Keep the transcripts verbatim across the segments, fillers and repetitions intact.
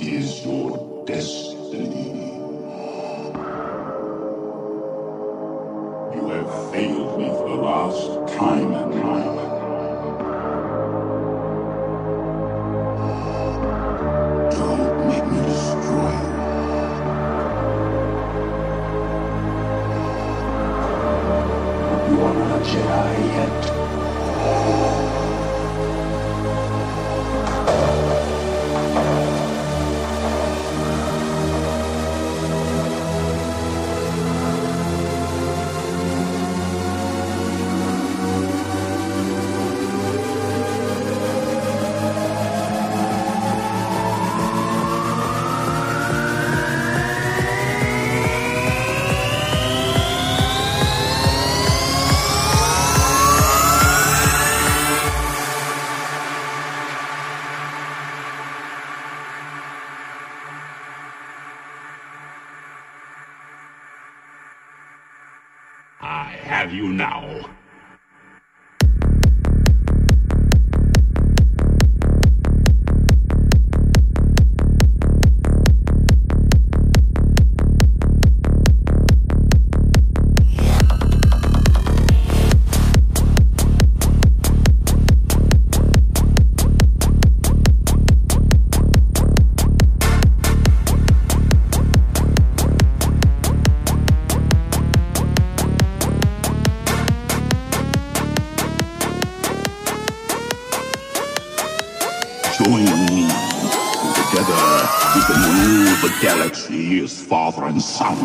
It is your destiny. You have failed me for the last time and time. He is father and son.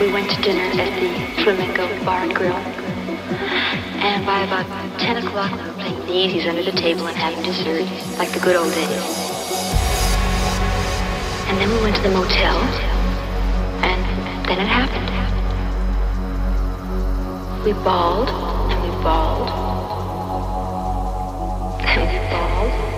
We went to dinner at the Flamingo Bar and Grill, and by about ten o'clock we were playing the easies under the table and having dessert, like the good old days. And then we went to the motel, and then it happened. We bawled, and we bawled, and we bawled.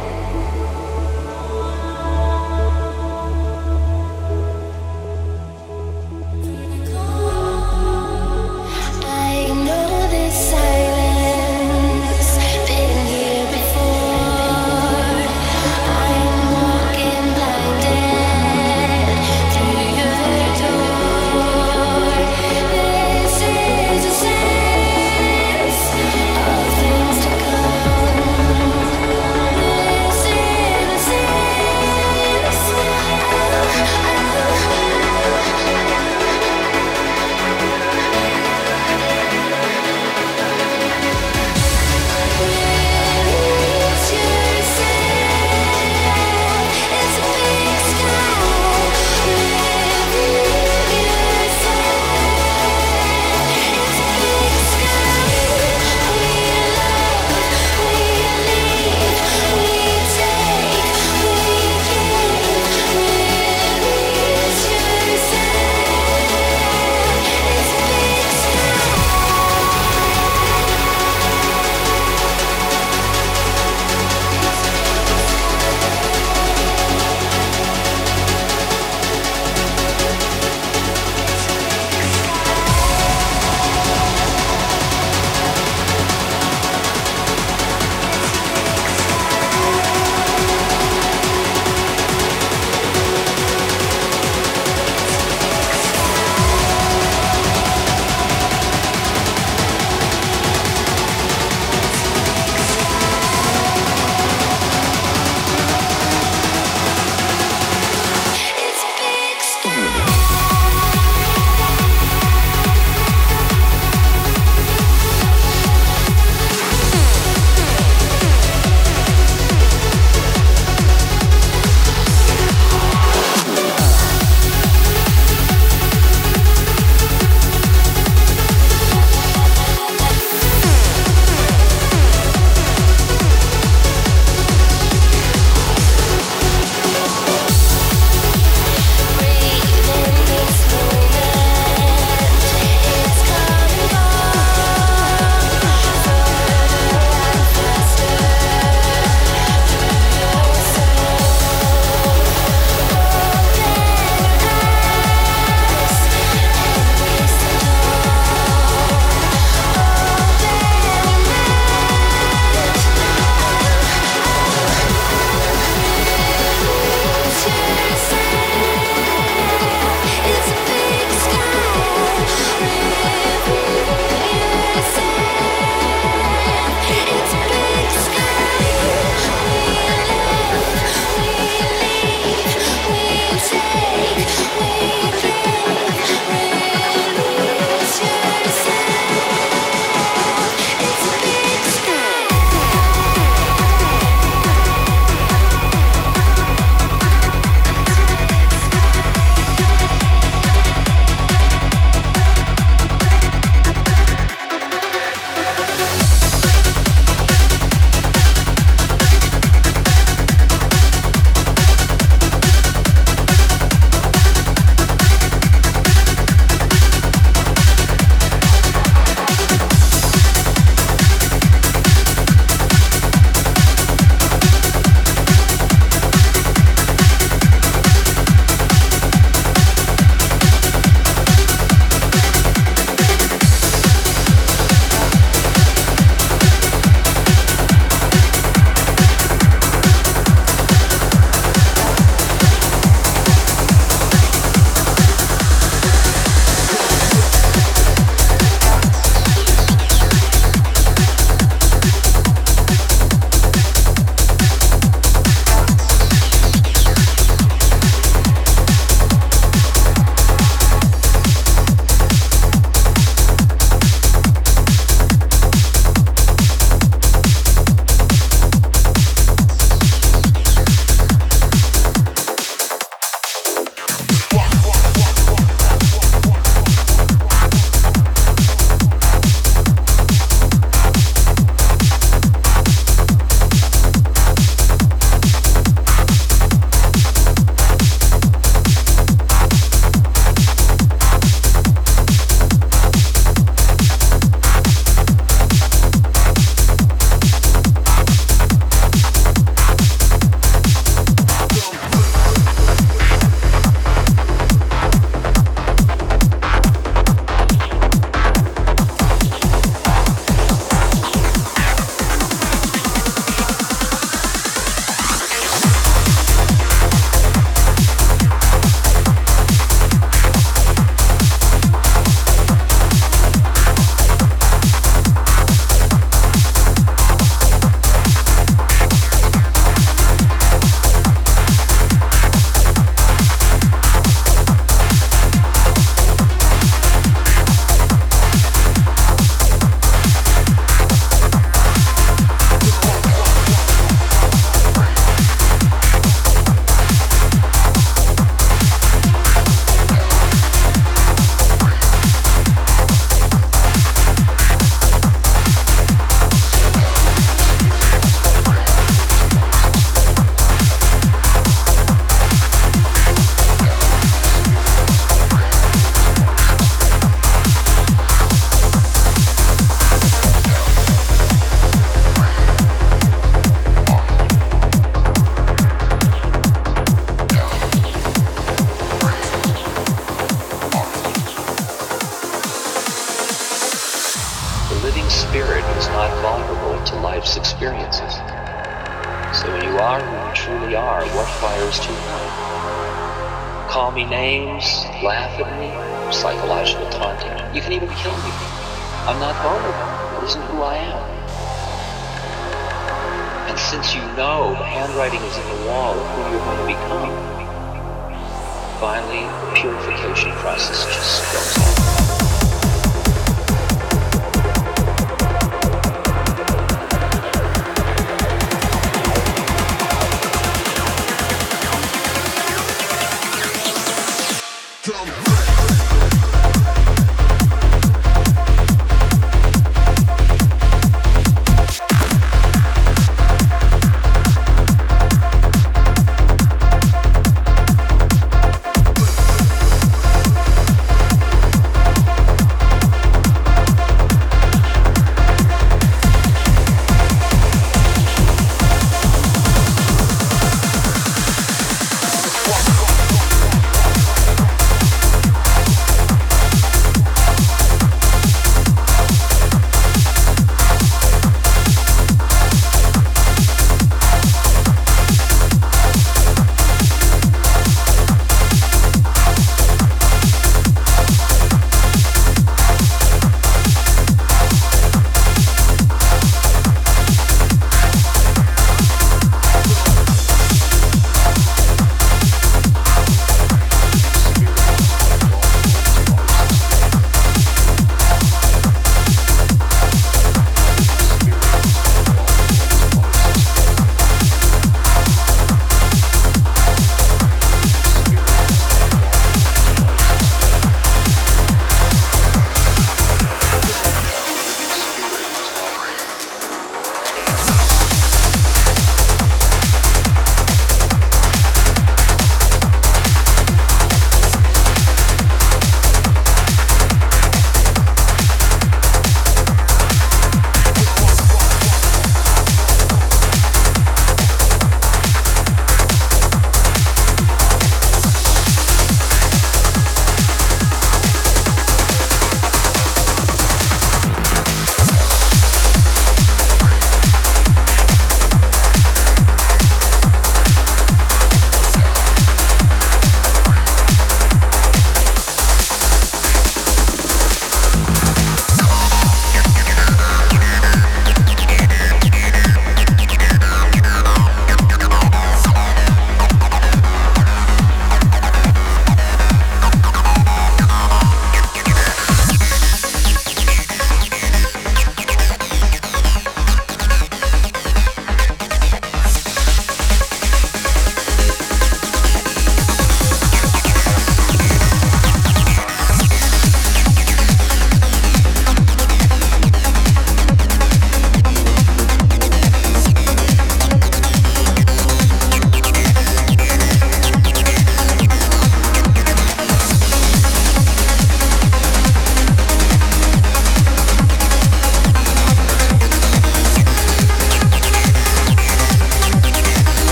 are what fires do you light. Call me names, laugh at me, psychological taunting. You can even kill me. I'm not vulnerable. It isn't who I am. And since you know the handwriting is in the wall of who you're going to become, finally, the purification process just goes on.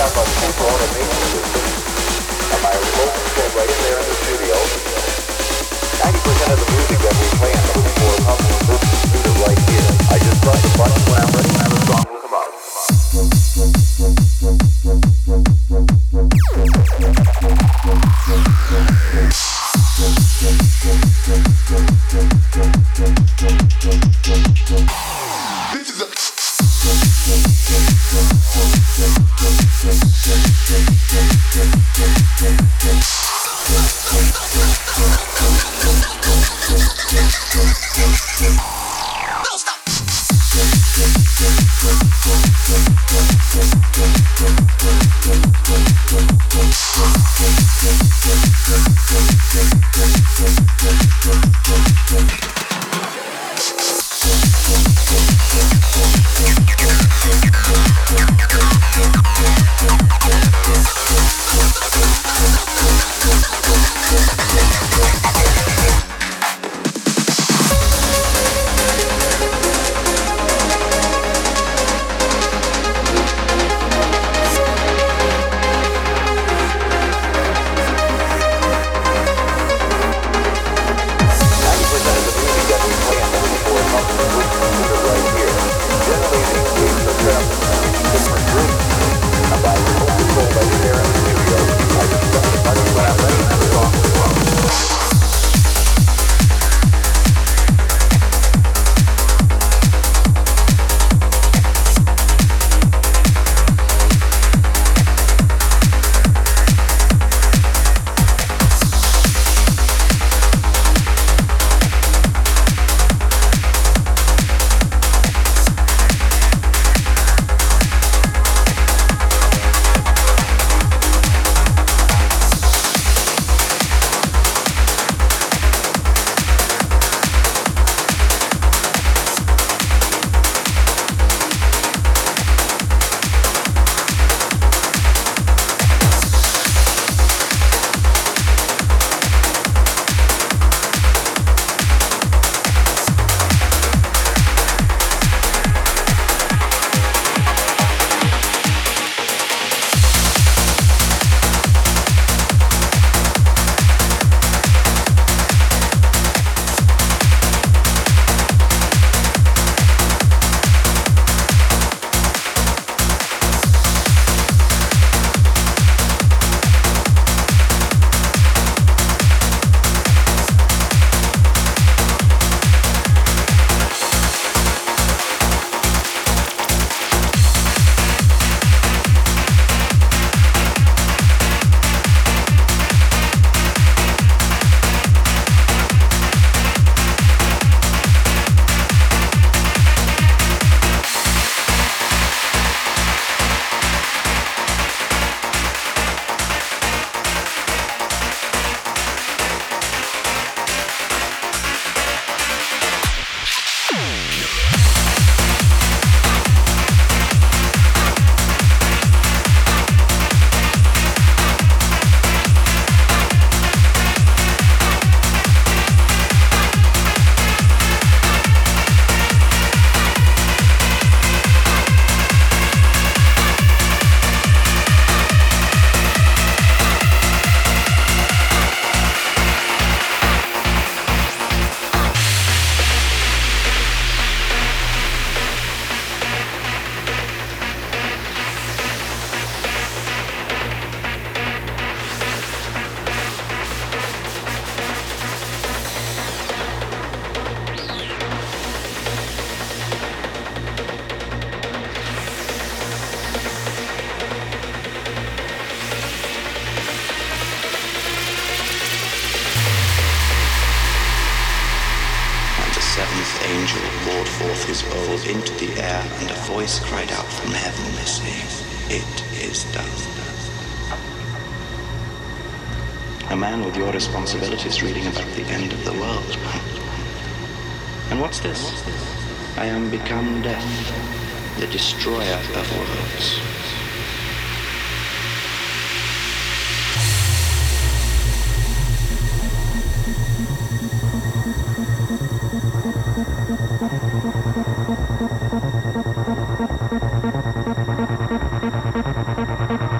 up on people automation systems, and my remote control right in there in the studio. ninety percent of the music that we play on the floor comes from this computer right here. I just press the button when I'm ready, and the song will come out. Thank you.